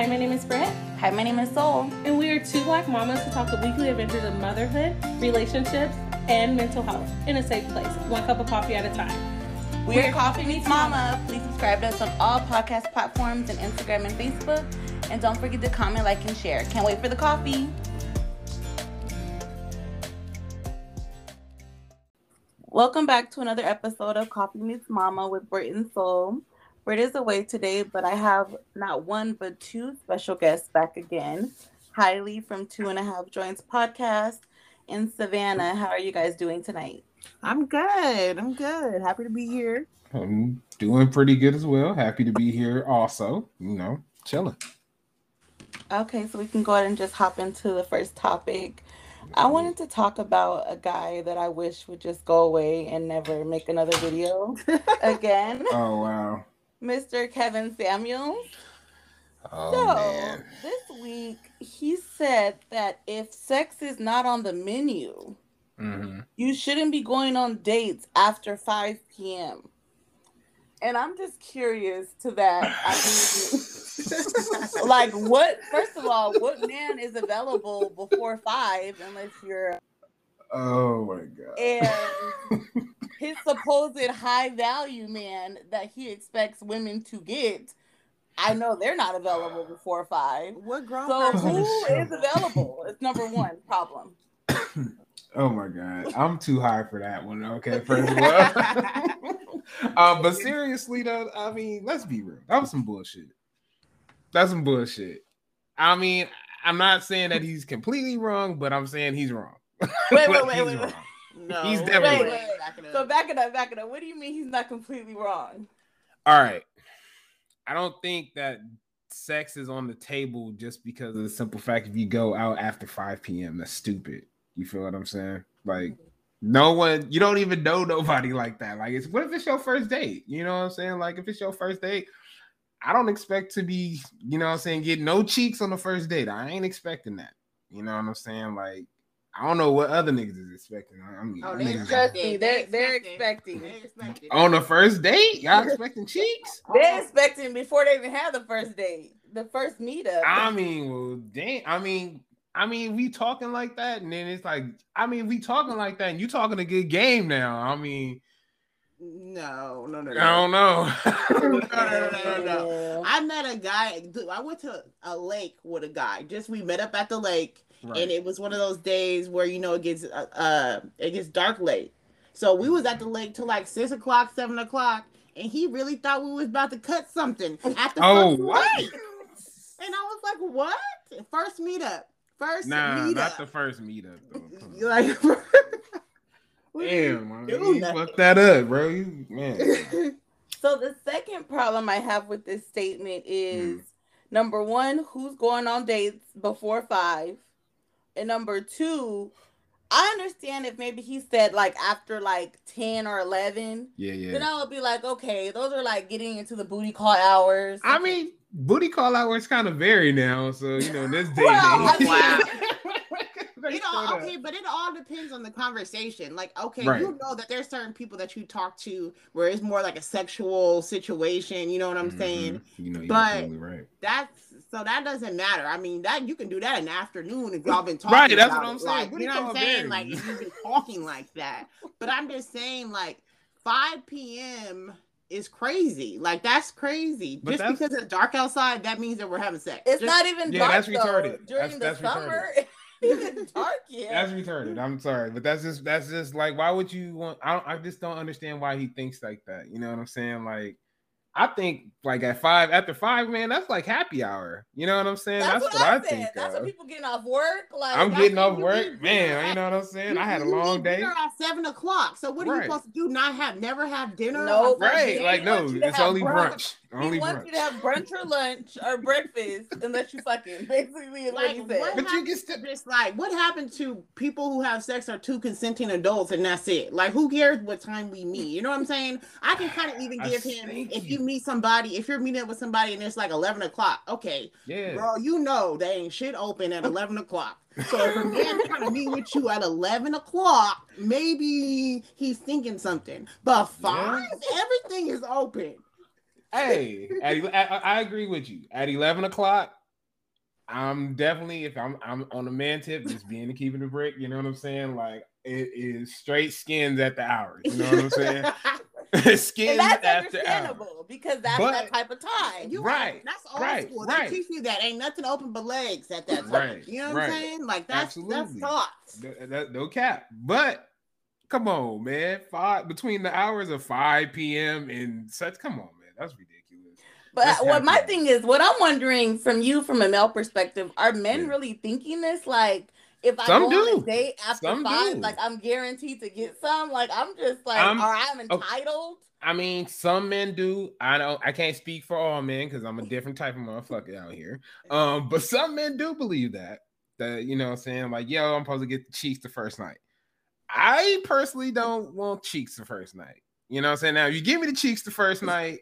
Hi, my name is Brett. Hi, my name is Sol. And we are two black mamas who talk the weekly adventures of motherhood, relationships, and mental health in a safe place, one cup of coffee at a time. We're Coffee Meets Mama. Please subscribe to us on all podcast platforms and Instagram and Facebook. And don't forget to comment, like, and share. Can't wait for the coffee. Welcome back to another episode of Coffee Meets Mama with Brett and Sol. Britt is away today, but I have not one, but two special guests back again. Highly from 2 and a Half Joints Podcast and Savannah. How are you guys doing tonight? I'm good. I'm good. Happy to be here. I'm doing pretty good as well. Happy to be here also. You know, chilling. Okay, so we can go ahead and just hop into the first topic. I wanted to talk about a guy that I wish would just go away and never make another video again. Oh, wow. Mr. Kevin Samuels. Oh, so, man. This week, he said that if sex is not on the menu, you shouldn't be going on dates after 5 p.m. And I'm just curious to that. I mean, like, what, first of all, what man is available before 5 unless you're... Oh, my God. And... his supposed high value man that he expects women to get, I know they're not available before 5. What grown so who is available? It's number one problem. Oh my God, I'm too high for that one. Okay, first of all, but seriously though, I mean, let's be real. That was some bullshit. That's some bullshit. I mean, I'm not saying that he's completely wrong, but I'm saying he's wrong. Wait. No, he's definitely wait. So back it up. What do you mean he's not completely wrong? All right. I don't think that sex is on the table just because of the simple fact if you go out after 5 p.m. That's stupid. You feel what I'm saying? Like, no one, you don't even know nobody like that. Like, it's what if it's your first date? You know what I'm saying? Like, if it's your first date, I don't expect to be, you know what I'm saying, get no cheeks on the first date. I ain't expecting that. You know what I'm saying? Like, I don't know what other niggas is expecting. I mean, they're expecting. On the first date? Y'all expecting cheeks? They're expecting before they even have the first date, the first meetup. I mean, well, dang. I mean, we talking like that, and then it's like, I mean, we talking like that, and you talking a good game now. I mean, no. I don't know. No. I'm not a guy. I went to a lake with a guy. Just we met up at the lake. Right. And it was one of those days where, you know, it gets dark late. So we was at the lake till like 6 o'clock, 7 o'clock, and he really thought we was about to cut something at the lake. And I was like, what? First meetup. Not the first meetup though. Like, damn, man, you fucked that up, bro. You, man. So the second problem I have with this statement is number one, who's going on dates before 5? And number two, I understand if maybe he said like after like 10 or 11. Yeah. Then I would be like, okay, those are like getting into the booty call hours. I mean, booty call hours kind of vary now. So, you know, this day. Okay, but it all depends on the conversation. Like, okay, right. You know that there's certain people that you talk to where it's more like a sexual situation. You know what I'm saying? You know, you're absolutely right. So that doesn't matter. I mean, that you can do that in the afternoon if y'all been talking. Right, that's what I'm saying. Like, you know what I'm saying? Like, if you've been talking like that. But I'm just saying, like, 5 p.m. is crazy. Like, that's crazy. But just because it's dark outside, that means that we're having sex. It's not even dark, that's retarded. During the summer, it's even dark yet. That's retarded. I'm sorry. But that's just like, why would you want... I just don't understand why he thinks like that. You know what I'm saying? Like... I think like at 5, after 5, man, that's like happy hour. You know what I'm saying? That's what I think. That's what people getting off work. Like I'm getting off work, man. You know what I'm saying? I had a long day. Dinner at 7 o'clock. So what are you supposed to do? Never have dinner? No, right? Like no, it's only brunch. He wants you to have brunch or lunch or breakfast unless you fucking basically like that. But you get just like what happened to people who have sex are 2 consenting adults and that's it. Like who cares what time we meet? You know what I'm saying? I can kind of even give him if you're meeting up with somebody and it's like 11 o'clock, okay, yeah, bro, you know they ain't shit open at 11 o'clock. So if a man trying to meet with you at 11 o'clock, maybe he's thinking something. But 5, everything is open. Hey, I agree with you. At 11 o'clock, I'm definitely, if I'm on a man tip, just being the keeping the brick, you know what I'm saying? Like, it is straight skins at the hours, you know what I'm saying? Skins that's after understandable hours. Because that's that type of time. You right. That's old school. They teach you that. Ain't nothing open but legs at that time. You know what I'm saying? Like, that's thoughts. No cap. But come on, man. Between the hours of 5 p.m. and such. Come on, man. That's ridiculous. But that's my thing is, what I'm wondering from you, from a male perspective, are men really thinking this? Like, if I go on a date after 5, like, I'm guaranteed to get some. Like, I'm just like, I'm entitled. I mean, some men do. I can't speak for all men because I'm a different type of motherfucker out here. But some men do believe that. That, you know what I'm saying? Like, yo, I'm supposed to get the cheeks the first night. I personally don't want cheeks the first night. You know what I'm saying? Now, if you give me the cheeks the first night,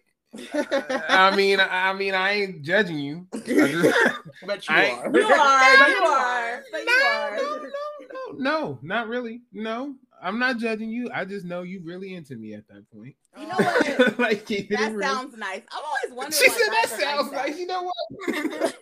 I mean, I ain't judging you. But you are. No, not really. No, I'm not judging you. I just know you really into me at that point. You know what? Like, that sounds nice. I've always wondered. She said that sounds nice. You know what?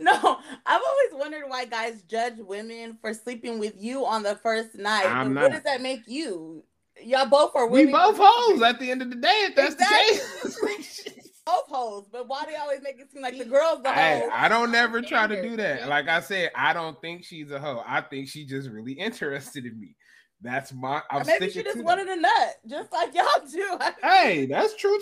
No, I've always wondered why guys judge women for sleeping with you on the first night. What does that make you? Y'all both are women. We both hoes at the end of the day, if that's the case. Both hoes, but why do you always make it seem like the girl's the hoe? I don't never try to do that. Like I said, I don't think she's a hoe. I think she's just really interested in me. That's my. Maybe she just wanted a nut, just like y'all do. Hey, that's true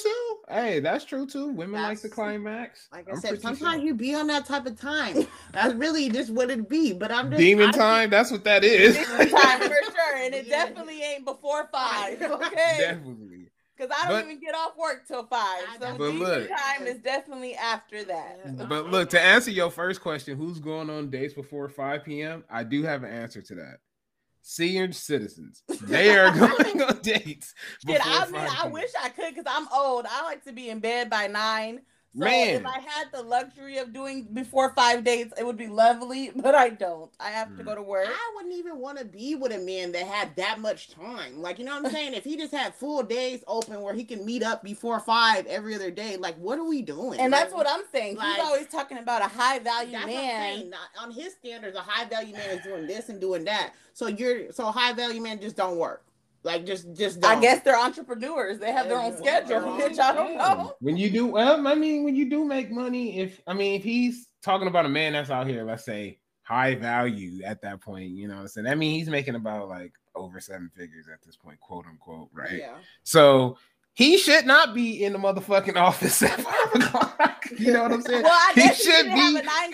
too. Women like to climax. Like I said, sometimes you be on that type of time. That's really just what it be. But I'm just demon time. That's what that is. Demon time for sure, and it definitely ain't before 5. Okay, definitely. Because I don't even get off work till 5. So demon time is definitely after that. But look, to answer your first question, who's going on dates before 5 p.m.? I do have an answer to that. Senior citizens, they are going on dates. Shit, I mean, I wish I could because I'm old. I like to be in bed by 9. So if I had the luxury of doing before 5 dates, it would be lovely, but I don't. I have to go to work. I wouldn't even want to be with a man that had that much time. Like, you know what I'm saying? If he just had full days open where he can meet up before 5 every other day, like, what are we doing? And that's what I'm saying. Like, he's always talking about a high-value man. That's what I'm saying. On his standards, a high-value man is doing this and doing that. So high-value men just don't work. Like, just don't. I guess they're entrepreneurs. They have their own schedule, which I don't know. When you do make money, if he's talking about a man that's out here, let's say high value at that point, you know what I'm saying? I mean, he's making about like over 7 figures at this point, quote unquote, right? Yeah. So he should not be in the motherfucking office at 5 o'clock. You know what I'm saying? Well, his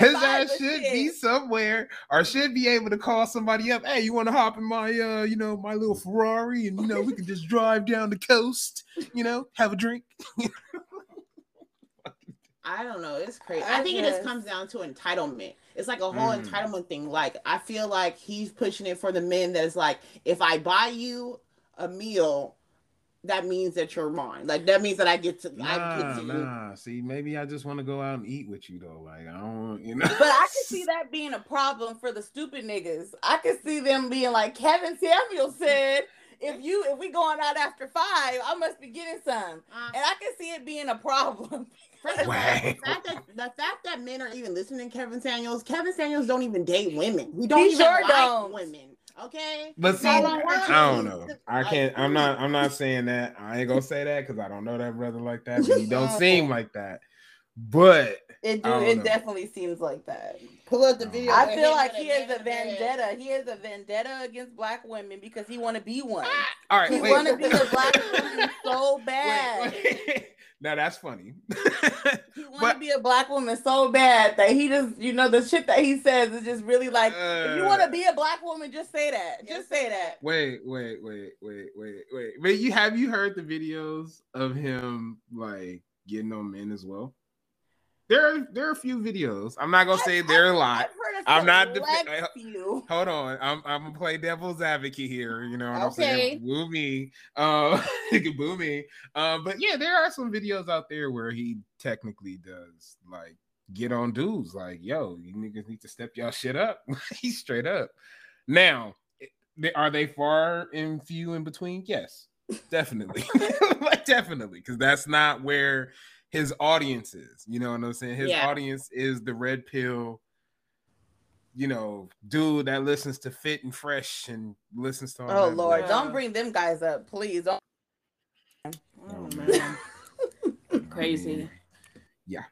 ass should be somewhere, or should be able to call somebody up. Hey, you want to hop in my, my little Ferrari, and we can just drive down the coast. Have a drink. I don't know. It's crazy. I think it just comes down to entitlement. It's like a whole entitlement thing. Like, I feel like he's pushing it for the men that is like, if I buy you a meal, that means that you're mine. Like, that means that I get to. Nah. See, maybe I just want to go out and eat with you though. Like, I don't, But I can see that being a problem for the stupid niggas. I can see them being like, Kevin Samuels said, if we going out after 5, I must be getting some, and I can see it being a problem. The fact that men are even listening to Kevin Samuels don't even date women. We don't like women. Okay, but see, I don't know. I can't. I'm not saying that. I ain't gonna say that because I don't know that brother like that. But he don't seem like that. But it definitely seems like that. Pull up the video. I feel like he has a vendetta. He has a vendetta against black women because he want to be one. All right, he want to be a black woman so bad. Now that's funny. He want to be a black woman so bad that he just, the shit that he says is just really like, if you want to be a black woman, just say that. Just say that. Wait. But have you heard the videos of him like getting on men as well? There are a few videos. I'm not gonna say they're a lot. I'm not. Hold on. I'm gonna play devil's advocate here. You know what I'm saying? Boo me. Boo me. But yeah, there are some videos out there where he technically does like get on dudes. Like, yo, you niggas need to step y'all shit up. He's straight up. Now, are they far and few in between? Yes, definitely. Like, definitely, because that's not where his audience is, you know what I'm saying? His audience is the red pill you know, dude that listens to Fit and Fresh and listens to all that. Lord, don't bring them guys up, please. Don't. Oh, man. Crazy. Yeah.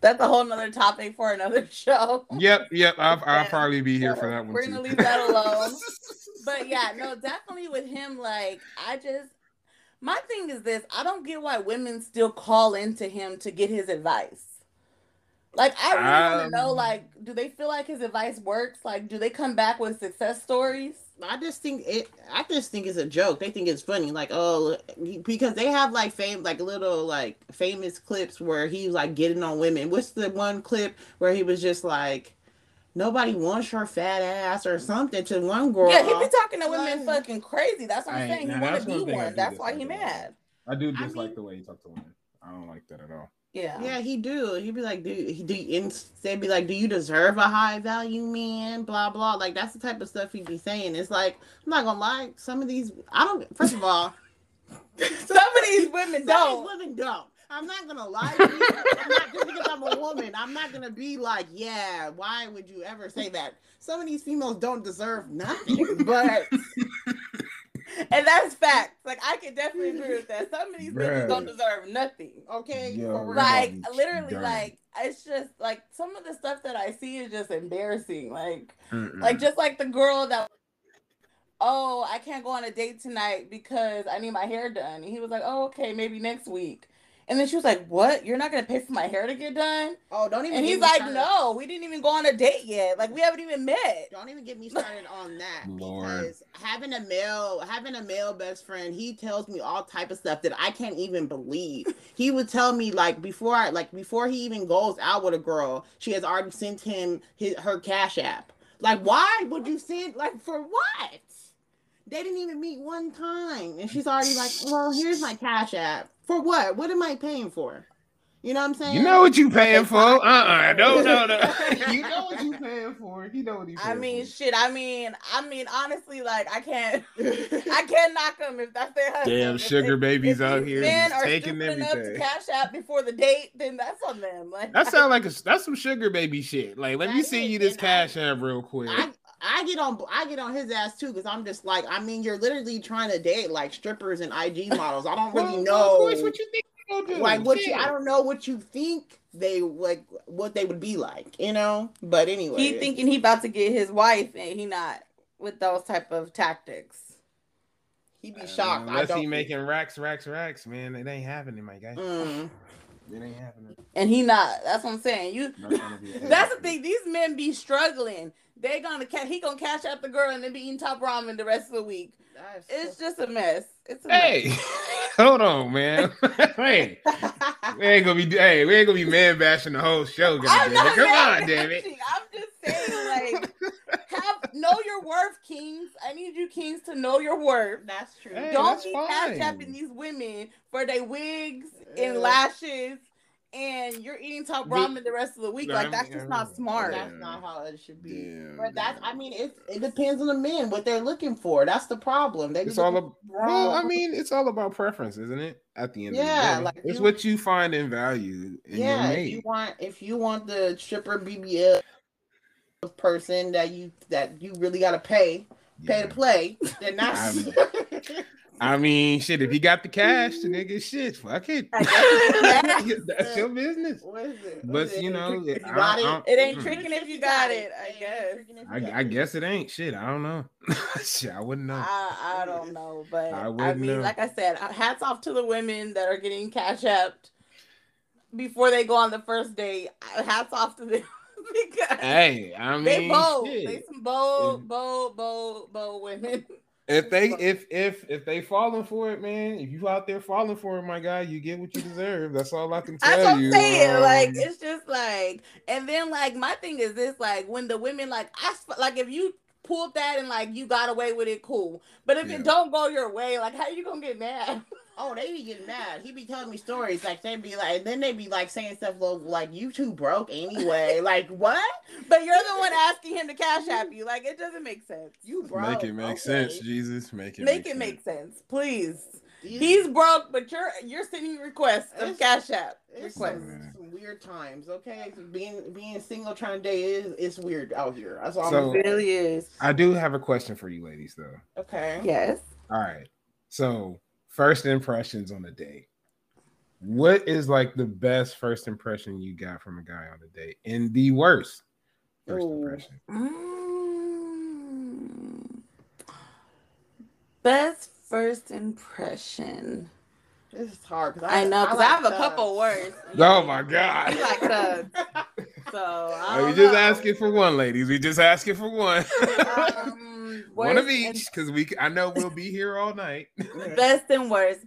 That's a whole nother topic for another show. Yep. I'll probably be here for that one. We're gonna leave that alone. But yeah, no, definitely with him, like, my thing is this, I don't get why women still call into him to get his advice. Like, I really want to know, like, do they feel like his advice works? Like, do they come back with success stories? I just think it's a joke. They think it's funny, like, oh, because they have like fame, like little like famous clips where he's like getting on women. What's the one clip where he was just like, nobody wants your fat ass or something to one girl? Yeah, he be talking to women like, fucking crazy. That's what I'm saying. He want to be one. That's why he mad. I do dislike the way he talks to women. I don't like that at all. Yeah, he do. He'd be like, do you deserve a high value man? Blah, blah. Like, that's the type of stuff he'd be saying. It's like, I'm not gonna lie, some of these, first of all, some of these women don't. I'm not gonna lie to you. Just because I'm a woman, I'm not gonna be like, yeah, why would you ever say that? Some of these females don't deserve nothing, but... And that's facts. Like, I can definitely agree with that. Some of these bitches don't deserve nothing. Okay? Yo, like, literally, done. Like, it's just, like, some of the stuff that I see is just embarrassing. Like, just like the girl that, oh, I can't go on a date tonight because I need my hair done. And he was like, oh, okay, maybe next week. And then she was like, what? You're not going to pay for my hair to get done? Oh, don't even. And he's like, no, we didn't even go on a date yet. Like, we haven't even met. Don't even get me started on that. Because having a male best friend, he tells me all type of stuff that I can't even believe. He would tell me, like, before he even goes out with a girl, she has already sent him her Cash App. Like, why would you send, like, for what? They didn't even meet one time. And she's already like, well, here's my Cash App. For what? What am I paying for? You know what I'm saying? You know what you paying for. No. You know what you paying for. You know what he paying for. Shit. I mean, honestly, like, I can't knock them if that's their husband. Damn, babies out here taking everything. Up to Cash App before the date, then that's on them. Like, that sounds like that's some sugar baby shit. Like, let me see you this Cash App real quick. I get on his ass too, because I'm just like, I mean, you're literally trying to date like strippers and IG models. I don't really know. Of course, what you think you're gonna do? Like, I don't know what you think what they would be like, you know. But anyway, he thinking he about to get his wife, and he not with those type of tactics. He'd be shocked. Unless he making racks, man. It ain't happening, my guy. It ain't happening. And he not. That's what I'm saying. That's the thing. These men be struggling. They gonna cash out the girl and then be eating top ramen the rest of the week. It's just a mess. It's a mess. Hold on, man. Hey, we ain't gonna be man bashing the whole show, guys. Come on, damn it. I'm just saying, like, know your worth, kings. I need you kings to know your worth. That's true. Hey, don't be cash-tapping these women for their wigs and lashes. And you're eating top ramen the rest of the week. Like, that's just not smart. That's not how it should be. Yeah, but that's, I mean, it depends on the men, what they're looking for. That's the problem. It's all about preference, isn't it? At the end of the day. Like, it's what you find in value in your mate. If you want the stripper BBL person that you really gotta pay to play, then that's... I mean, shit, if you got the cash, the nigga, shit, fuck it. That's your business. What is it? But, you know, it ain't tricking if you got it, I guess. I guess it ain't. Shit, I don't know. Shit, I wouldn't know. I don't know, but I mean, like I said, hats off to the women that are getting cash-apped before they go on the first date. Hats off to them. Because they bold. Shit. They some bold women. If they falling for it, man, if you out there falling for it, my guy, you get what you deserve. That's all I can tell you. That's what I'm saying. Like, it's just like, and then like my thing is this, like when the women like if you pulled that and like you got away with it, cool. But if it don't go your way, like how you gonna get mad? Oh, they be getting mad. He be telling me stories like they be like, and then they be like saying stuff like you too broke anyway. Like what? But you're the one asking him to cash app you. Like it doesn't make sense. You broke. Make it make sense, Jesus. Make it make sense, please. He's broke, but you're sending requests of Cash App. It's some weird times, okay? Being single, trying to date is weird out here. That's all it really is. I do have a question for you ladies, though. Okay. Yes. All right. So, first impressions on the date. What is like the best first impression you got from a guy on a date, and the worst first impression? Best first impression. This is hard because I know because I have a couple words. Oh my god! Like we just asking for one, ladies. We just asking for one. One of each, because I know we'll be here all night. Best and worst.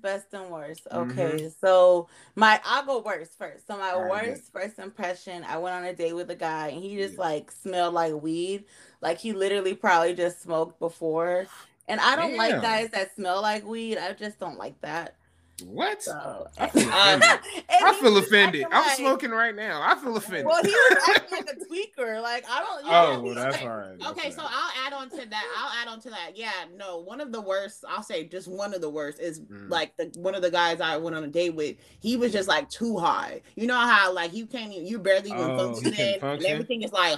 Okay, so I'll go worst first. So my worst first impression, I went on a date with a guy, and he just like smelled like weed. Like he literally probably just smoked before. And I don't like guys that smell like weed. I just don't like that. What? So, I feel offended. I'm like, smoking right now. I feel offended. Well, he was acting like a tweaker. Like, I don't. That's all right. Okay, so I'll add on to that. Yeah, no. One of the worst, I'll say just one of the worst is like one of the guys I went on a date with. He was just like too high. You know how like you barely even functioning, and everything is like,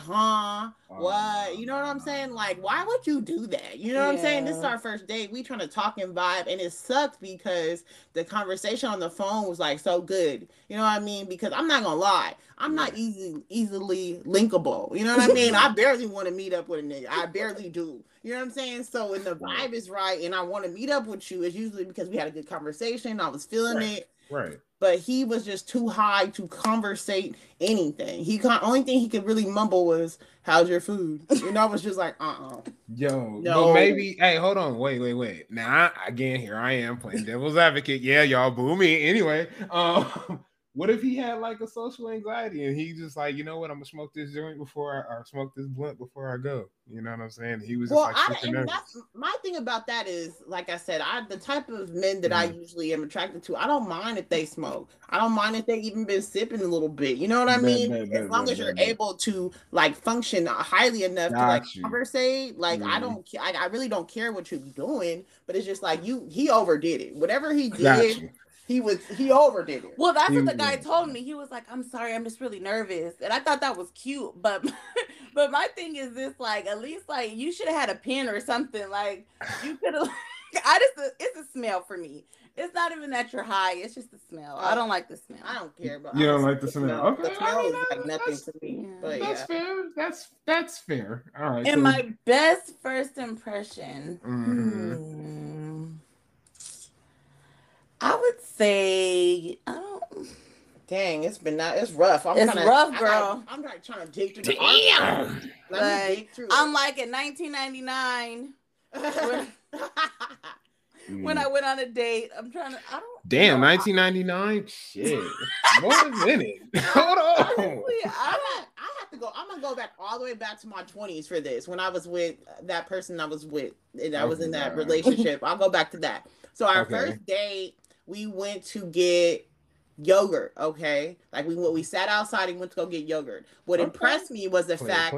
what? You know what I'm saying? Like, why would you do that? You know what I'm saying? This is our first date. We trying to talk and vibe, and it sucked because the conversation on the phone was like so good, you know what I mean? Because I'm not gonna lie, I'm not easily linkable, you know what I mean? I barely want to meet up with a nigga, I barely do, you know what I'm saying? So when the vibe is right and I want to meet up with you, it's usually because we had a good conversation, I was feeling it. Right. But he was just too high to conversate anything. Only thing he could really mumble was, "How's your food?" And I was just like, Yo, no. But maybe, hey, hold on. Wait. Now, again, here I am playing devil's advocate. Yeah, y'all boo me. Anyway, what if he had like a social anxiety and he just like, you know what, I'm gonna smoke this joint smoke this blunt before I go. You know what I'm saying? He was my thing about that is, like I said, the type of men that I usually am attracted to, I don't mind if they smoke. I don't mind if they even been sipping a little bit. You know what I mean? As long as you're able to like function highly enough to conversate. Like I really don't care what you're doing, but it's just like he overdid it. Whatever he did. Gotcha. He overdid it. Well, that's what the guy told me. He was like, "I'm sorry, I'm just really nervous." And I thought that was cute, but my thing is this, like, at least like you should have had a pen or something. Like you could have. It's a smell for me. It's not even that you're high. It's just the smell. I don't like the smell. I don't care about. You don't like the smell. Okay. The smell is like nothing to me. Yeah. But that's fair. That's fair. All right. And my best first impression. I would say, dang, it's rough. It's rough, girl. I'm like trying to dig through the archives. Like, I'm like in 1999 when I went on a date. Damn, 1999? Shit. More than a minute. Hold on. Honestly, I have to go. I'm going to go back all the way back to my 20s for this. When I was with that person I was with, and I was in that relationship. I'll go back to that. So our first date, we went to get yogurt, okay? Like we sat outside and went to go get yogurt. What impressed me was the fact,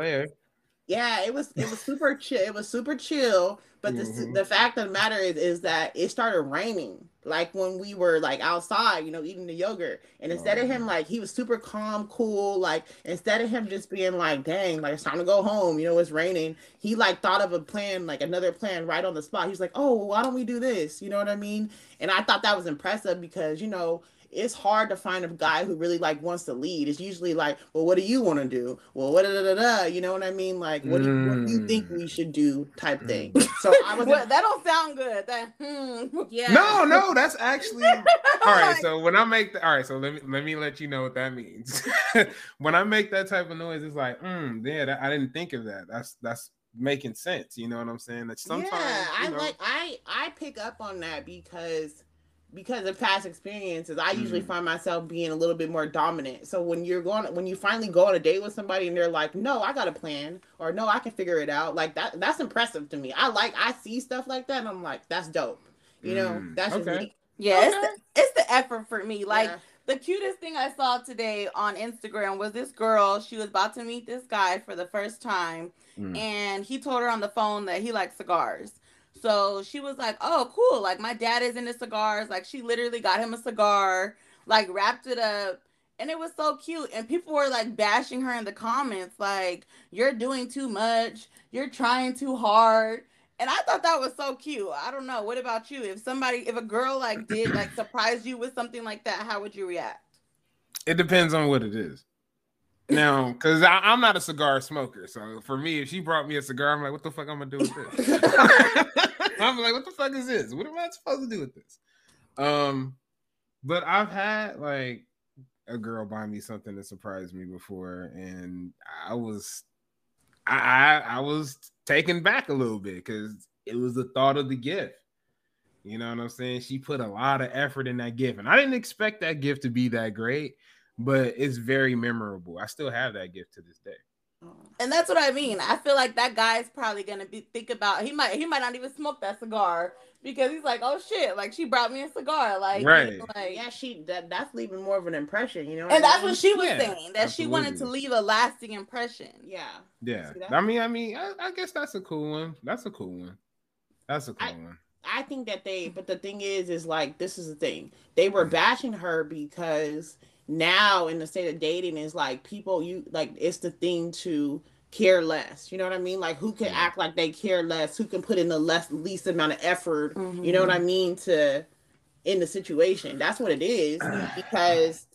yeah, it was super chill. It was super chill. But the fact of the matter is that it started raining. Like when we were like outside, you know, eating the yogurt. And instead of him, like, he was super calm, cool. Like instead of him just being like, dang, like it's time to go home, you know, it's raining. He like thought of a plan, like another plan right on the spot. He's like, oh, why don't we do this? You know what I mean? And I thought that was impressive because, you know, it's hard to find a guy who really like wants to lead. It's usually like, well, what do you want to do? Well, what you know what I mean? Like, what do you think we should do? Type thing. So I was that don't sound good. That yeah. No, that's actually all right. So when I make so let me let you know what that means. When I make that type of noise, it's like, I didn't think of that. That's making sense. You know what I'm saying? That sometimes I pick up on that because of past experiences, I usually find myself being a little bit more dominant. So when you finally go on a date with somebody and they're like, no, I got a plan, or no, I can figure it out. Like that's impressive to me. I see stuff like that and I'm like, that's dope. You know, that's just me. Yeah, okay. It's the effort for me. Like the cutest thing I saw today on Instagram was this girl. She was about to meet this guy for the first time. And he told her on the phone that he likes cigars. So she was like, oh, cool. Like, my dad is into cigars. Like, she literally got him a cigar, like, wrapped it up. And it was so cute. And people were, like, bashing her in the comments. Like, you're doing too much. You're trying too hard. And I thought that was so cute. I don't know. What about you? If a girl, like, did, like, surprise you with something like that, how would you react? It depends on what it is. Now, because I'm not a cigar smoker, so for me, if she brought me a cigar, I'm like, what the fuck I'm going to do with this? I'm like, what the fuck is this? What am I supposed to do with this? But I've had, like, a girl buy me something that surprised me before, and I was taken back a little bit because it was the thought of the gift. You know what I'm saying? She put a lot of effort in that gift, and I didn't expect that gift to be that great, but it's very memorable. I still have that gift to this day. And that's what I mean. I feel like that guy's probably gonna think about he might not even smoke that cigar because he's like, oh shit, like she brought me a cigar, like, right? You know, like, yeah, that's leaving more of an impression, you know. And that's what she was saying, that absolutely. She wanted to leave a lasting impression. Yeah. I guess that's a cool one. That's a cool one. I think that but the thing is like, this is the thing. They were bashing her because now in the state of dating is like it's the thing to care less. You know what I mean? Like, who can act like they care less? Who can put in the least amount of effort? Mm-hmm. You know what I mean? In the situation, that's what it is. Because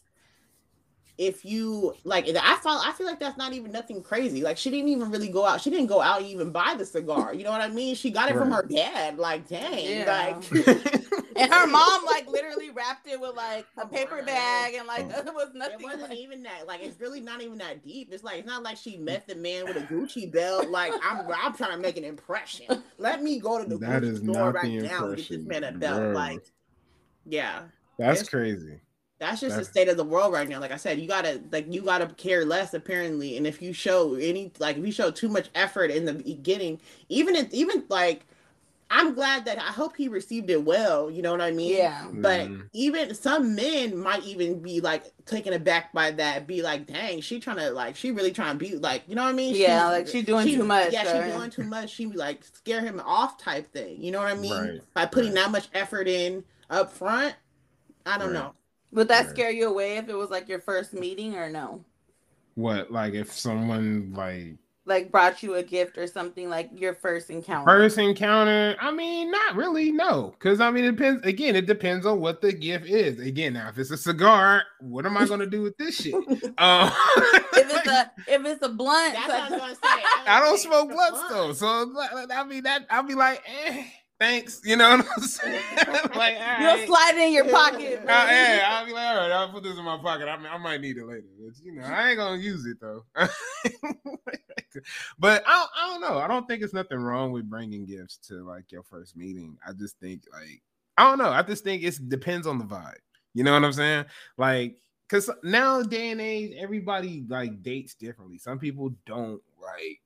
if you like, I feel like that's not even nothing crazy. Like, she didn't even really go out. She didn't go out and even buy the cigar. You know what I mean? She got it from her dad. Like, dang, like. And her mom, like, literally wrapped it with, like, a paper bag and, like, it was nothing. It wasn't even that. Like, it's really not even that deep. It's, like, it's not like she met the man with a Gucci belt. Like, I'm trying to make an impression. Let me go to the Gucci store right now and get this man a belt. Bro. Like, yeah. That's crazy. That's just the state of the world right now. Like I said, you gotta care less apparently. And if you show if you show too much effort in the beginning, even I'm glad that I hope he received it well. You know what I mean? Yeah. But even some men might even be like taken aback by that. Be like, dang, she really trying to be like, you know what I mean? Yeah, she's doing too much. Yeah, she's doing too much. She be like scare him off type thing. You know what I mean? Right. By putting that much effort in up front, I don't know. Would that scare you away if it was like your first meeting or no? What, like if someone like brought you a gift or something, like your first encounter? I mean, not really, no. Because I mean, it depends on what the gift is. Again, now if it's a cigar, what am I gonna do with this shit? If it's a blunt, that's what I was gonna say. I don't smoke blunts though. So I mean that I'll be like, thanks, you know what I'm saying? Like, all right. You'll slide it in your pocket. I'll be like, all right, I'll put this in my pocket. I might need it later, but you know, I ain't gonna use it though. But I don't know. I don't think it's nothing wrong with bringing gifts to like your first meeting. I just think like, I don't know. I just think it depends on the vibe. You know what I'm saying? Like, cause now day and age, everybody like dates differently. Some people don't like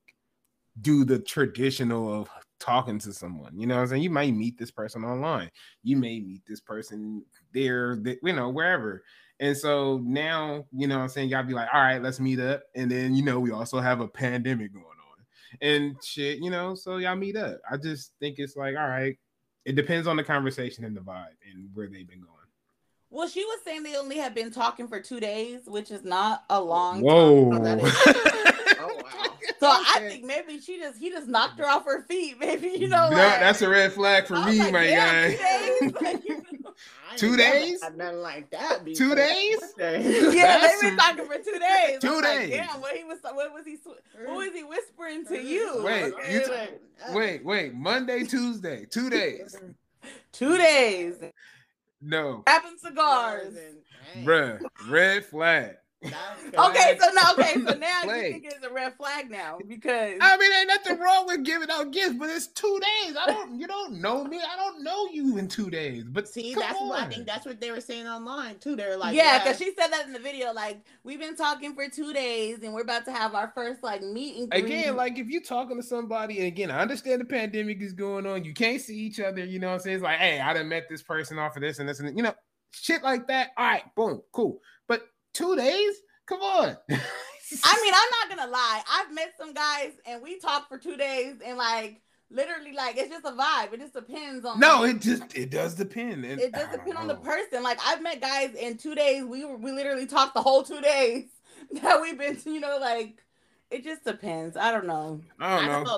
do the traditional of talking to someone, you know what I'm saying? You might meet this person online. You may meet this person there, you know, wherever. And so now, you know what I'm saying? Y'all be like, all right, let's meet up. And then, you know, we also have a pandemic going on and shit, you know, so y'all meet up. I just think it's like, all right, it depends on the conversation and the vibe and where they've been going. Well, she was saying they only have been talking for 2 days, which is not a long time. Oh, wow. So I think maybe he just knocked her off her feet. Maybe, you know, that's a red flag for me, like, my guy. 2 days? Like, you know, 2 days? Nothing like that. 2 days? Yeah, they've been talking for 2 days. Like, damn, who was he whispering to you? Wait, Monday, Tuesday, 2 days. 2 days. No. Wrapping cigars. Bruh, red flag. Okay, so now you think it's a red flag now, because I mean, ain't nothing wrong with giving out gifts, but it's 2 days. You don't know me. I don't know you in 2 days. But see, I think that's what they were saying online too. They're like, because she said that in the video. Like, we've been talking for 2 days, and we're about to have our first like meeting. Again, like if you're talking to somebody, and again, I understand the pandemic is going on. You can't see each other. You know what I'm saying? It's like, hey, I done met this person off of this and this and you know, shit like that. All right, boom, cool, but. 2 days? Come on. I mean, I'm not gonna lie. I've met some guys and we talked for 2 days and like literally, like, it's just a vibe. It just depends on. No, like, it does depend. And it does depend on the person. Like, I've met guys in 2 days. We literally talked the whole 2 days that we've been, you know, like. It just depends. I don't know.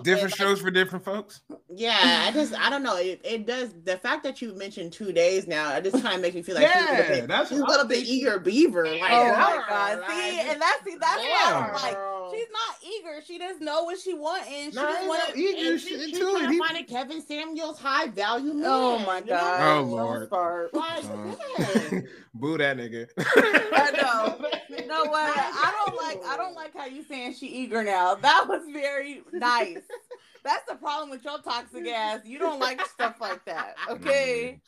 Different shows for different folks. Yeah, I don't know. It does. The fact that you mentioned 2 days now, at this time makes me feel like she's a little bit eager beaver. Like, oh my God. Why I'm like, she's not eager. She doesn't know what she wants. She's trying to find a Kevin Samuels high value man. Oh my God. Oh Lord. Boo that nigga. I know. You know what? I don't like how you saying she eager now. That was very nice. That's the problem with your toxic ass. You don't like stuff like that. Okay.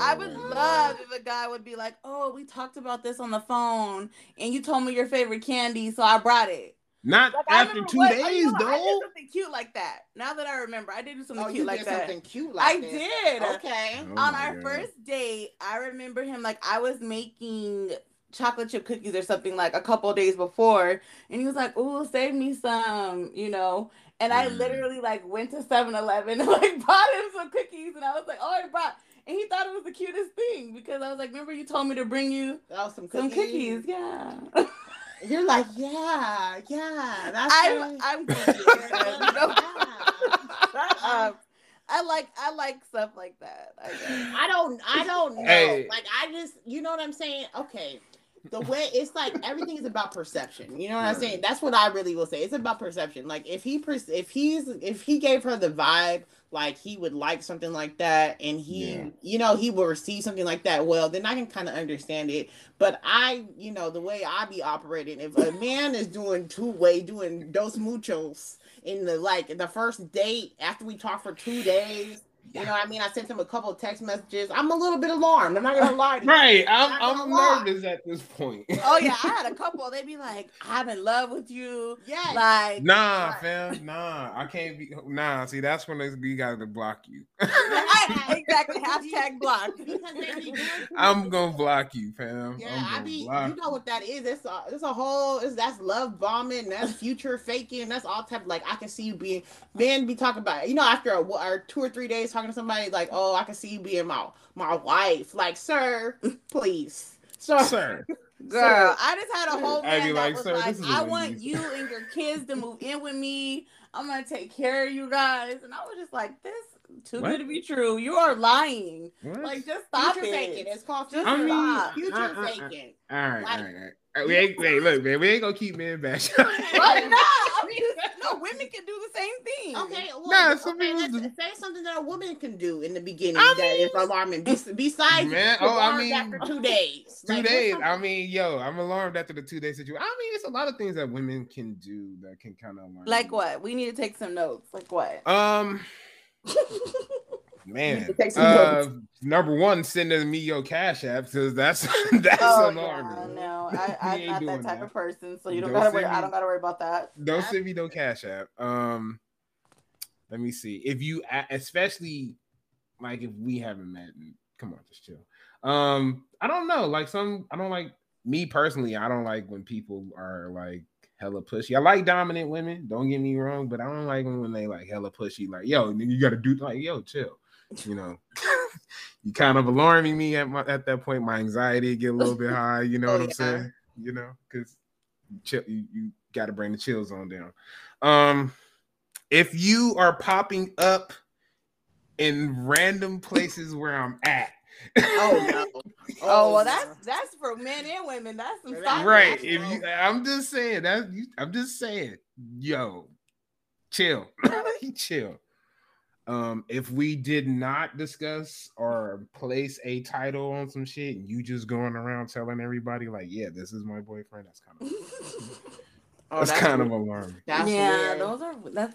I would love if a guy would be like, oh, we talked about this on the phone and you told me your favorite candy, so I brought it. Not like, after 2 days, though. I did something cute like that. Now that I remember, I did do something cute like that. I did. Okay. Oh, on our first date, I remember him, like, I was making chocolate chip cookies or something like a couple of days before, and he was like, "Ooh, save me some," you know. And I literally like went to 7-Eleven and like bought him some cookies, and I was like, "Oh, I brought." And he thought it was the cutest thing because I was like, "Remember you told me to bring you some cookies?" Yeah. You're like, yeah. That's I'm cookies. I like stuff like that. I don't know. Hey. Like I just, you know what I'm saying? Okay. The way it's like everything is about perception. You know what I'm saying? That's what I really will say. It's about perception. Like if he gave her the vibe, like he would like something like that, and he will receive something like that. Well, then I can kind of understand it. But I, you know, the way I be operating, if a man is doing two-way, doing dos muchos in the like the first date after we talk for 2 days. You know what I mean? I sent him a couple of text messages. I'm a little bit alarmed. I'm not going to lie to you. Right. I'm nervous at this point. Oh, yeah. I had a couple. They'd be like, I'm in love with you. Yeah. Like, fam. Nah. I can't be. Nah. See, that's when you got to block you. Exactly. #block. I'm going to block you, fam. Yeah. You know what that is. That's love bombing. That's future faking. That's all type of, like, I can see you being, man, be talking about it. You know, after a 2 or 3 days, talking to somebody like, oh, I can see you being my wife. Like, sir, please. Sir. Girl, I just had a whole man that was like, I want you and your kids to move in with me. I'm going to take care of you guys. And I was just like, this is too good to be true. You are lying. What? Like, just stop it. Future faking. It's called future faking. All right. Wait, look, man, we ain't going to keep men back. No, women can do the same thing. Okay, let's say something that a woman can do in the beginning that is alarming. Besides, after 2 days. I'm alarmed after the 2 days situation. It's a lot of things that women can do that can kind of alarm. Like what? We need to take some notes. Like what? Man, number one, sending me your Cash App because that's alarming. No, I'm not that type of person, so you don't gotta worry. I don't gotta worry about that. Don't send me no Cash App. Let me see if you, especially like if we haven't met. Come on, just chill. I don't know. Like I don't like me personally. I don't like when people are like hella pushy. I like dominant women. Don't get me wrong, but I don't like when they like hella pushy. Like yo, then you gotta do like yo, chill. You know, you kind of alarming me at that point. My anxiety get a little bit high. You know what I'm saying? You know, because you got to bring the chills on down. If you are popping up in random places where I'm at. Well, that's for men and women. That's some stuff. Right. I'm just saying. Yo, chill, chill. If we did not discuss or place a title on some shit, and you just going around telling everybody like, "Yeah, this is my boyfriend," that's kind of that's kind weird. Of alarming. That's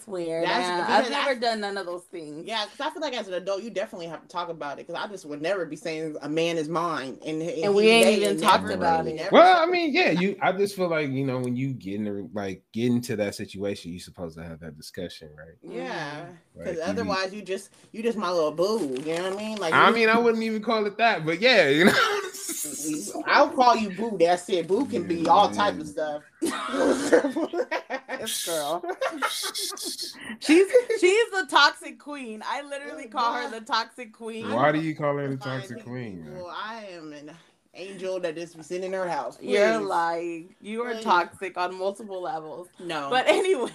weird. That's weird. I've never done none of those things. Yeah, because I feel like as an adult, you definitely have to talk about it. Because I just would never be saying a man is mine, and we ain't even talked about it. I just feel like you know when you get into that situation, you're supposed to have that discussion, right? Yeah, because otherwise you just my little boo. You know what I mean? Like I wouldn't even call it that, but yeah, you know. I'll call you boo. That's it. Boo can be all type of stuff. this girl. she's the toxic queen. I literally call her the toxic queen. Why do you call her the toxic queen? Well, I am an angel that is sitting in her house. Please. You're lying. You are toxic on multiple levels. No. But anyway.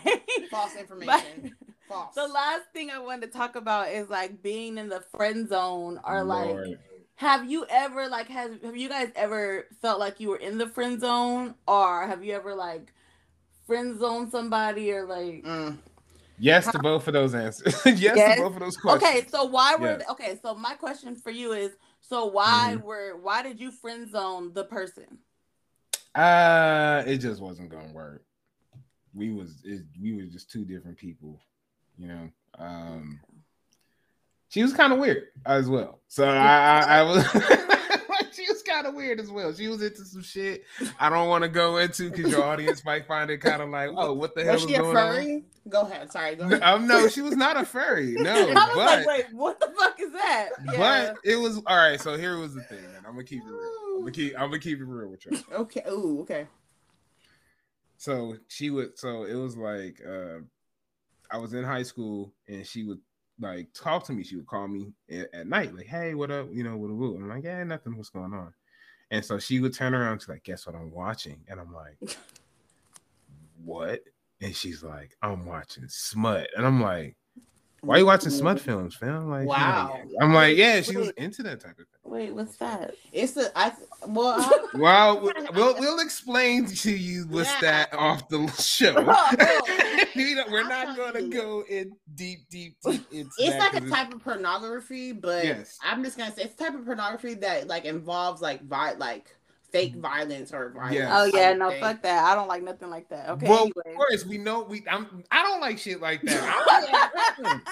False information. False. The last thing I wanted to talk about is like being in the friend zone or Lord. Like, have you ever like, have you guys ever felt like you were in the friend zone, or have you ever like friend zone somebody or like. Yes to both of those answers. yes to both of those questions. Okay. So why were, okay. So my question for you is, so why why did you friend zone the person? It just wasn't gonna work. We were just two different people, you know. She was kind of weird as well. So I was she was kind of weird as well. She was into some shit I don't want to go into because your audience might find it kind of like, oh, what the hell was going furry? On? Go ahead. Sorry. Go ahead. No, she was not a furry. No. I was like, wait, what the fuck is that? Yeah. But it was all right. So here was the thing, man. I'm gonna keep it real. I'm gonna keep it real with you. Okay. Ooh, okay. So it was like I was in high school and she would like talk to me. She would call me at night, like, hey, what up? You know, what? I'm like, yeah, nothing, what's going on? And so she would turn around, she's like, guess what I'm watching? And I'm like, what? And she's like, I'm watching Smut. And I'm like, why are you watching Smut films, fam? Like, wow. I'm like, yeah, she was into that type of thing. Wait, what's that? It's a, we'll explain to you what's that off the show. We're not going to go in deep into it's that, like a type of pornography, but I'm just going to say it's a type of pornography that like involves like fake violence or violence. Yes. Oh yeah, no, fuck that. I don't like nothing like that. Okay. Well, anyway. Of course we know I don't like shit like that.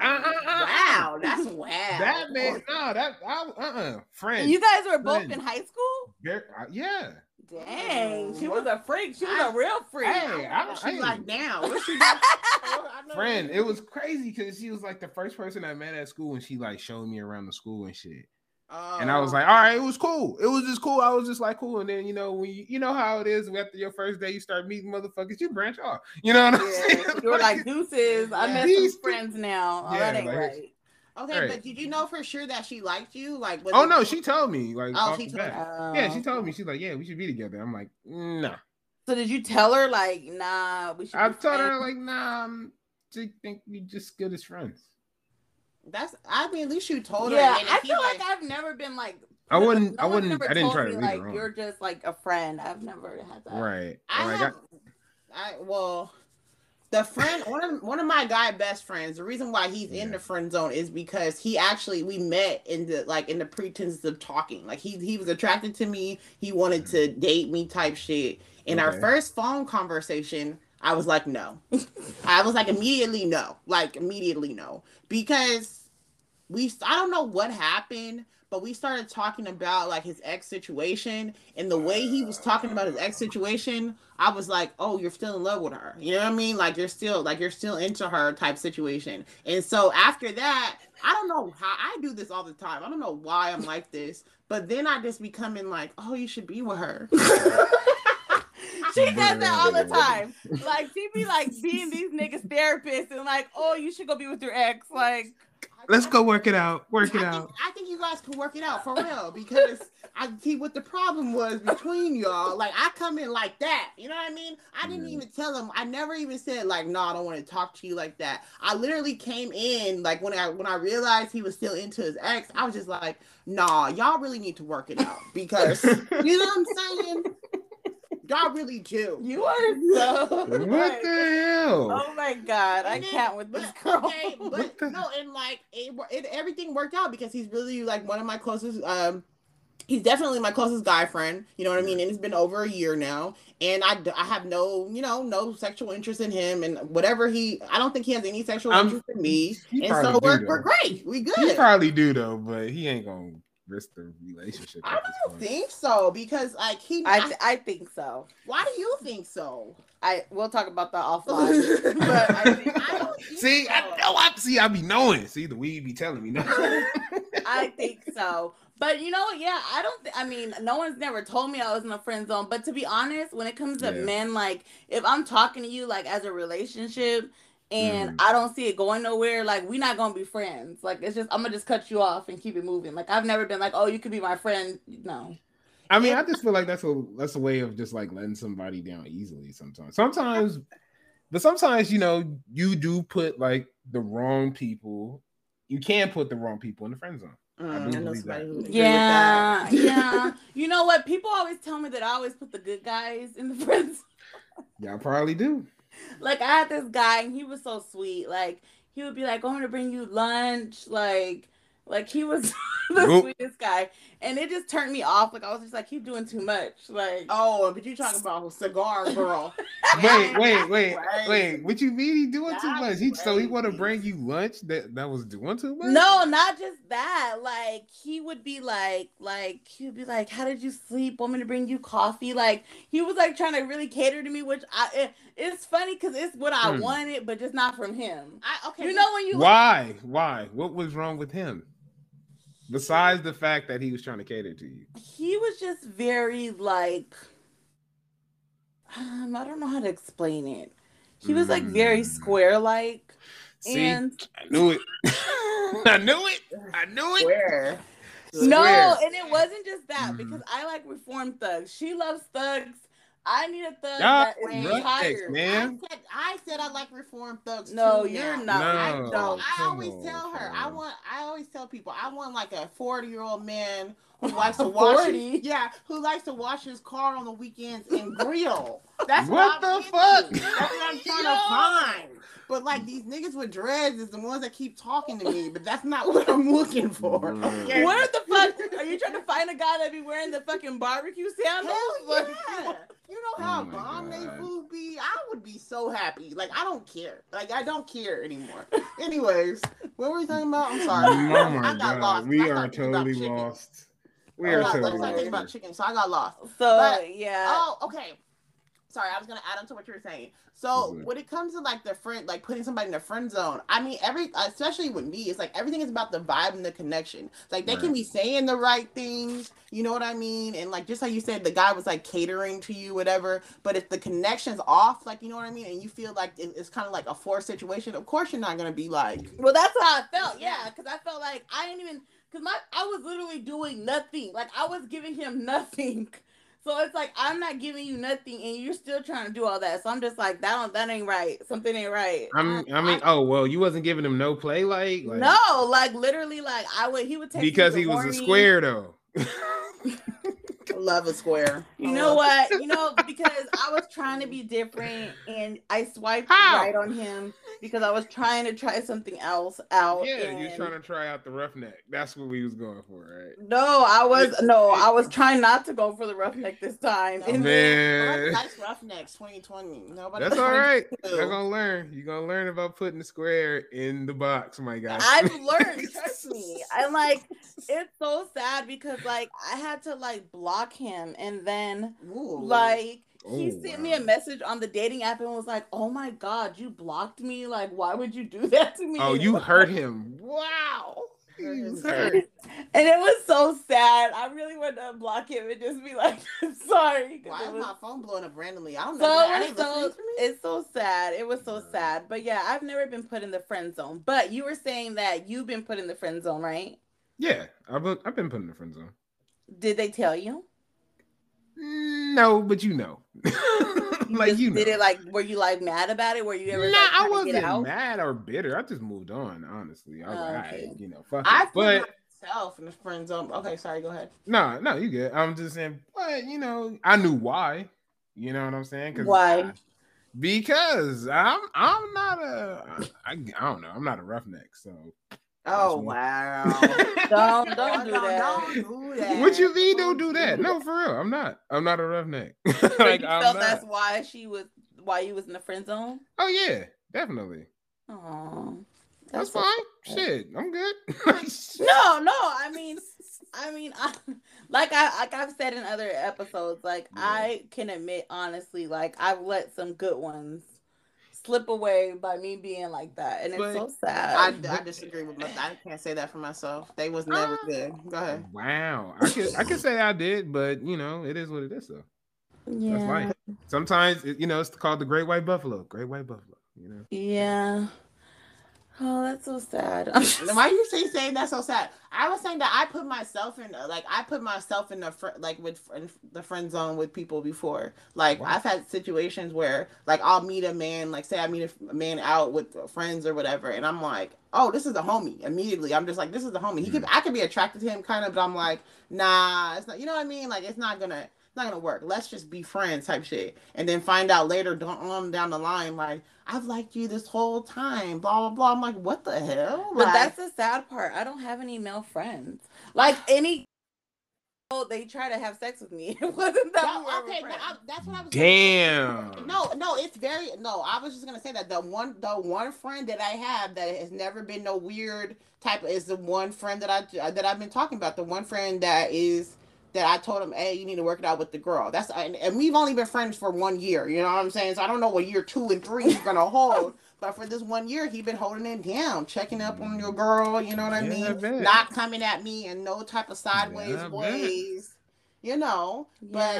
Wow, that's wow. That man, no, that friend. You guys were both in high school? Yeah. Dang, she was a freak. She was a real freak. Hey, she's like now. What's she doing? Friend, it was crazy because she was like the first person I met at school, and she like showed me around the school and shit. And I was like, all right, it was cool. It was just cool. I was just like, cool. And then, you know, when you know how it is, after your first day, you start meeting motherfuckers, you branch off. You know what I'm saying? You were like, deuces. Yeah. I met some friends now. Oh, that ain't right. Okay, right. But did you know for sure that she liked you? Like, oh, no, she told me. Like, she told you. Yeah, she told me. She's like, yeah, we should be together. I'm like, nah. So did you tell her, like, nah, we should be told her, like, nah, I think we just good as friends. That's, I mean, at least you told her. Yeah, I feel like I've never been like. I didn't try to lead her on. You're just like a friend. I've never had that. Right. The friend, one of my guy best friends. The reason why he's in the friend zone is because he actually we met in the pretenses of talking. Like he was attracted to me. He wanted to date me type shit. In our first phone conversation, I was like, no. I was like, immediately no. Like, immediately no. Because I don't know what happened, but we started talking about, like, his ex situation. And the way he was talking about his ex situation, I was like, oh, you're still in love with her. You know what I mean? Like, you're still into her type situation. And so after that, I don't know how. I do this all the time. I don't know why I'm like this. But then I just becoming like, oh, you should be with her. She does that all the time. Like, she be like being these niggas therapists and like, oh, you should go be with your ex. Like, let's go work it out. I think you guys can work it out for real because I see what the problem was between y'all. Like, I come in like that. You know what I mean? I didn't even tell him. I never even said like, no, I don't want to talk to you like that. I literally came in like when I realized he was still into his ex, I was just like, nah, y'all really need to work it out because you know what I'm saying? Y'all really do. You are so. What the hell? Oh my God, I can't with this girl. Okay, but no, and like everything worked out because he's really like one of my closest. He's definitely my closest guy friend. You know what I mean? And it's been over a year now, and I have no, you know, no sexual interest in him, and whatever I don't think he has any sexual interest in me. And so we're great. We good. He probably do though, but he ain't gonna risk the relationship. I don't think so because like I think so. Why do you think so? We'll talk about that offline. But I don't think see, so. I know. I be knowing. See, the weed be telling me no. I think so. But you know, yeah, I mean, no one's never told me I was in a friend zone. But to be honest, when it comes to men, like, if I'm talking to you, like, as a relationship and I don't see it going nowhere, like, we're not going to be friends. Like, it's just, I'm going to just cut you off and keep it moving. Like, I've never been like, oh, you could be my friend. No. I mean, I just feel like that's a way of just, like, letting somebody down easily sometimes. Sometimes, you know, you do put, like, the wrong people. You can put the wrong people in the friend zone. I know somebody who yeah. You know what? People always tell me that I always put the good guys in the friend zone. Y'all probably do. Like, I had this guy, and he was so sweet. Like, he would be like, I'm going to bring you lunch. Like he was the sweetest guy. And it just turned me off. Like, I was just like, he's doing too much. Like, oh, but you talking about Cigar Girl. wait. What you mean he doing too much? So he want to bring you lunch that was doing too much? No, not just that. Like, he would be like, he'd be like, how did you sleep? Want me to bring you coffee? Like, he was like trying to really cater to me, which it's funny because it's what I wanted, but just not from him. Why? What was wrong with him? Besides the fact that he was trying to cater to you, he was just very like, I don't know how to explain it. He was like very square like. I knew it. Square. No, and it wasn't just that because I like reform thugs. She loves thugs. I need a thug that is retired. Man. I said I like reformed thugs. No, you're not. No, I don't. I always tell people I want like a 40-year-old man who likes to wash. Who likes to wash his car on the weekends and grill. That's what the fuck. That's what I'm trying to find. But like these niggas with dreads is the ones that keep talking to me. But that's not what I'm looking for. Okay. What the fuck? Are you trying to find a guy that be wearing the fucking barbecue sandals? Hell yeah. You know how bomb they food be? I would be so happy. Like, I don't care. Like, I don't care anymore. Anyways, what were we talking about? I'm sorry. Oh I got God. Lost. We are totally lost. We are totally lost. I think about chicken, so I got lost. So, but, yeah. Oh, okay. Sorry, I was going to add on to what you were saying. So, when it comes to, like, the friend, like, putting somebody in the friend zone, I mean, especially with me, it's like everything is about the vibe and the connection. It's like, they can be saying the right things, you know what I mean? And, like, just how you said, the guy was, like, catering to you, whatever, but if the connection's off, like, you know what I mean? And you feel like it's kind of like a forced situation, of course you're not going to be like... Well, that's how I felt, yeah, because I felt like I didn't even... Because I was literally doing nothing. Like, I was giving him nothing. So it's like, I'm not giving you nothing, and you're still trying to do all that. So I'm just like, that ain't right. Something ain't right. Well, you wasn't giving him no play? Like no, like, literally, like, he would take because he was a square, though. Love a square. You know, because I was trying to be different, and I swiped right on him because I was trying to try something else out. Yeah, you're trying to try out the roughneck. That's what we was going for, right? No, I was trying not to go for the roughneck this time. Oh, man, that's roughnecks 2020. That's all right. You're gonna learn. You're gonna learn about putting the square in the box, my guy. I've learned. Trust me. I'm like, it's so sad because like I had to like block him, and then he sent me a message on the dating app and was like, oh my god, you blocked me, like why would you do that to me? Oh, you hurt him. Wow. And it was so sad. I really wanted to block him and just be like, I'm sorry. Why is my phone blowing up randomly? I don't know. It's so sad. It was so sad. But yeah, I've never been put in the friend zone. But you were saying that you've been put in the friend zone, right? Yeah, I've been put in the friend zone. Did they tell you? No, but you know. Like, you know. Did it like, were you like mad about it? Were you ever like, I wasn't mad or bitter. I just moved on, honestly. I was you know, fuck it. But myself in the friend zone. Okay, sorry, go ahead. No, you good. I'm just saying, but you know, I knew why. You know what I'm saying? Why? Because I'm not I don't know, I'm not a roughneck, so. Oh wow! Don't do that. Don't do that. What you mean? Don't do that. No, for real. I'm not. I'm not a roughneck. So like, you felt that's why you was in the friend zone? Oh yeah, definitely. Oh, that's fine. Okay. Shit, I'm good. No. I mean, I've said in other episodes, like I can admit honestly, like I've let some good ones slip away by me being like that, and it's so sad. I disagree with both. I can't say that for myself. They was never good. Go ahead. Wow, I could say I did, but you know, it is what it is though. Yeah. That's life. Sometimes you know it's called the great white buffalo. Great white buffalo. You know. Yeah. Oh, that's so sad. Why you saying that's so sad? I was saying that I put myself in, the friend zone with people before. Like, wow. I've had situations where, like, I'll meet a man, like, say I meet a man out with friends or whatever, and I'm like, oh, this is a homie. Immediately, I'm just like, this is the homie. I could be attracted to him, kind of, but I'm like, nah, it's not. You know what I mean? Like, it's not gonna work. Let's just be friends type shit, and then find out later down the line, like, I've liked you this whole time, blah blah blah. I'm like, what the hell? But like, that's the sad part. I don't have any male friends. Like any, they try to have sex with me. It wasn't that. No, okay, that's what I was. Damn. No, it's very no. I was just gonna say that the one friend that I have that has never been no weird type is the one friend that I've been talking about. The one friend that I told him, hey, you need to work it out with the girl. That's and we've only been friends for 1 year, you know what I'm saying? So I don't know what year 2 and 3 is gonna hold, but for this 1 year, he's been holding it down, checking up on your girl, you know what I mean? Not coming at me in no type of sideways ways, you know. But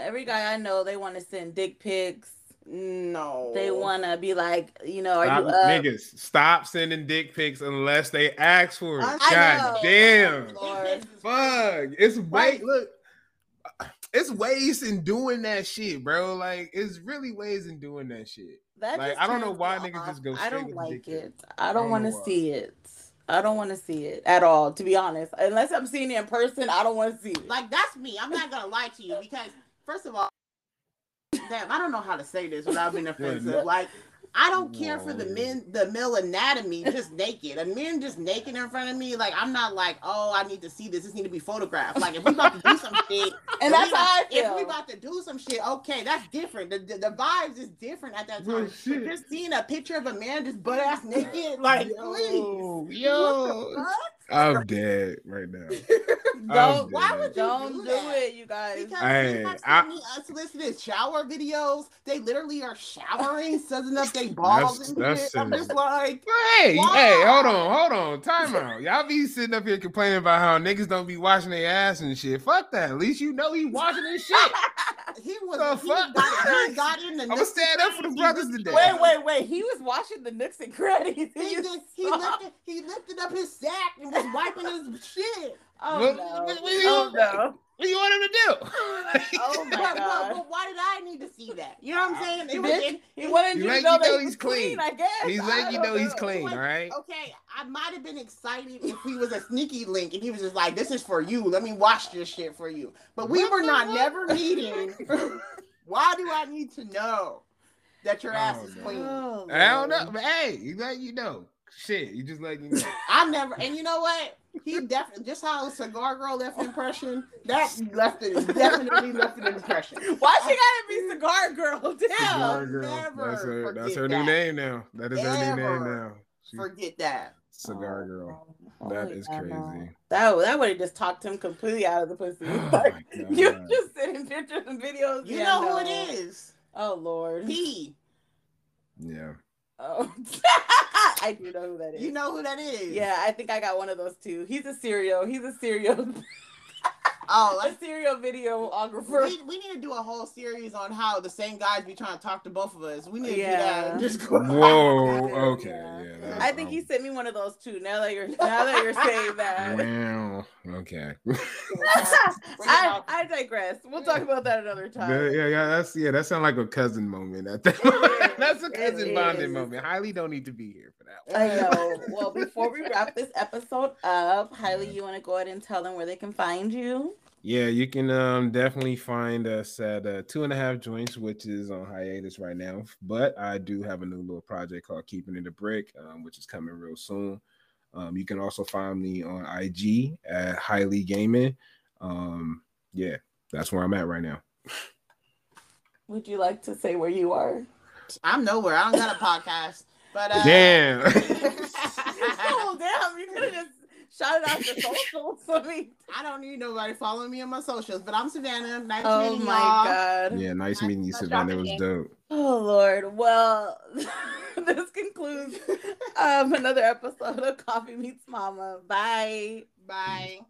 every guy I know, they want to send dick pics. No, they want to be like, you know, niggas stop sending dick pics unless they ask for it. God damn, fuck, it's ways in doing that shit, bro. Like, it's really ways in doing that shit. Like, I don't know why niggas just go. I don't like it. I don't want to see it. I don't want to see it at all, to be honest. Unless I'm seeing it in person, I don't want to see it. Like, that's me. I'm not gonna lie to you, because first of all. Damn, I don't know how to say this without being offensive. Like, I don't care for the male anatomy just naked. A man just naked in front of me, like, I'm not like, oh, I need to see this. This need to be photographed. Like, if we about to do some shit, and that's how I feel. If we about to do some shit, okay, that's different. The vibes is different at that time. But just seeing a picture of a man just butt ass naked, like, please, yo. I'm dead right now. Why would you do it, you guys? Because unsolicited shower videos. They literally are showering, suzzing up their balls and shit. I'm just like, hey, hold on, time out. Y'all be sitting up here complaining about how niggas don't be washing their ass and shit. Fuck that. At least you know he washing his shit. He got in the. I'm gonna stand up for the brothers today. Wait. He was washing the nooks and crannies. He lifted up his sack and was wiping his shit. What do you want him to do? Oh my God! But why did I need to see that? You know what I'm saying? He wanted you to know he's clean. I guess he's letting you know he's clean, all right? Okay, I might have been excited if he was a sneaky link and he was just like, "This is for you. Let me wash this shit for you." But we were never meeting. Why do I need to know that your ass is clean? Oh, I don't know. But hey, he's letting you know. Shit, you just like, you know. I never, and you know what? He definitely, just how Cigar Girl left an impression, that definitely left an impression. Why she gotta be Cigar Girl? Damn, Cigar Girl. Never. That's her new name now. That is her new name now. Forget that. Cigar Girl. That is crazy. That would have just talked him completely out of the pussy. Oh, like, you just sending pictures and videos. You know who it is. Oh, Lord. He. Yeah. Oh. I do know who that is. You know who that is? Yeah, I think I got one of those too. He's a serial. Oh, like, a serial videographer. We need to do a whole series on how the same guys be trying to talk to both of us. We need to do that. Just go. Whoa. Okay. Yeah. I think he sent me one of those too. Now that you're saying that. Wow. Okay. I digress. We'll talk about that another time. Yeah. That sounds like a cousin moment. That's a cousin bonding moment. Highly don't need to be here for that one. I know. Well, before we wrap this episode up, Highly, you want to go ahead and tell them where they can find you? Yeah, you can definitely find us at 2 and a Half Joints, which is on hiatus right now. But I do have a new little project called Keeping It a Brick, which is coming real soon. You can also find me on IG at Highly Gaming. Yeah, that's where I'm at right now. Would you like to say where you are? I'm nowhere. I don't got a podcast. But damn. Oh, damn! You could have just. Shout out your socials for me. I don't need nobody following me on my socials, but I'm Savannah. Nice meeting y'all. Oh my God. Yeah, nice meeting you, Savannah. It was dope. Oh Lord. Well, this concludes another episode of Coffee Meets Mama. Bye. Bye.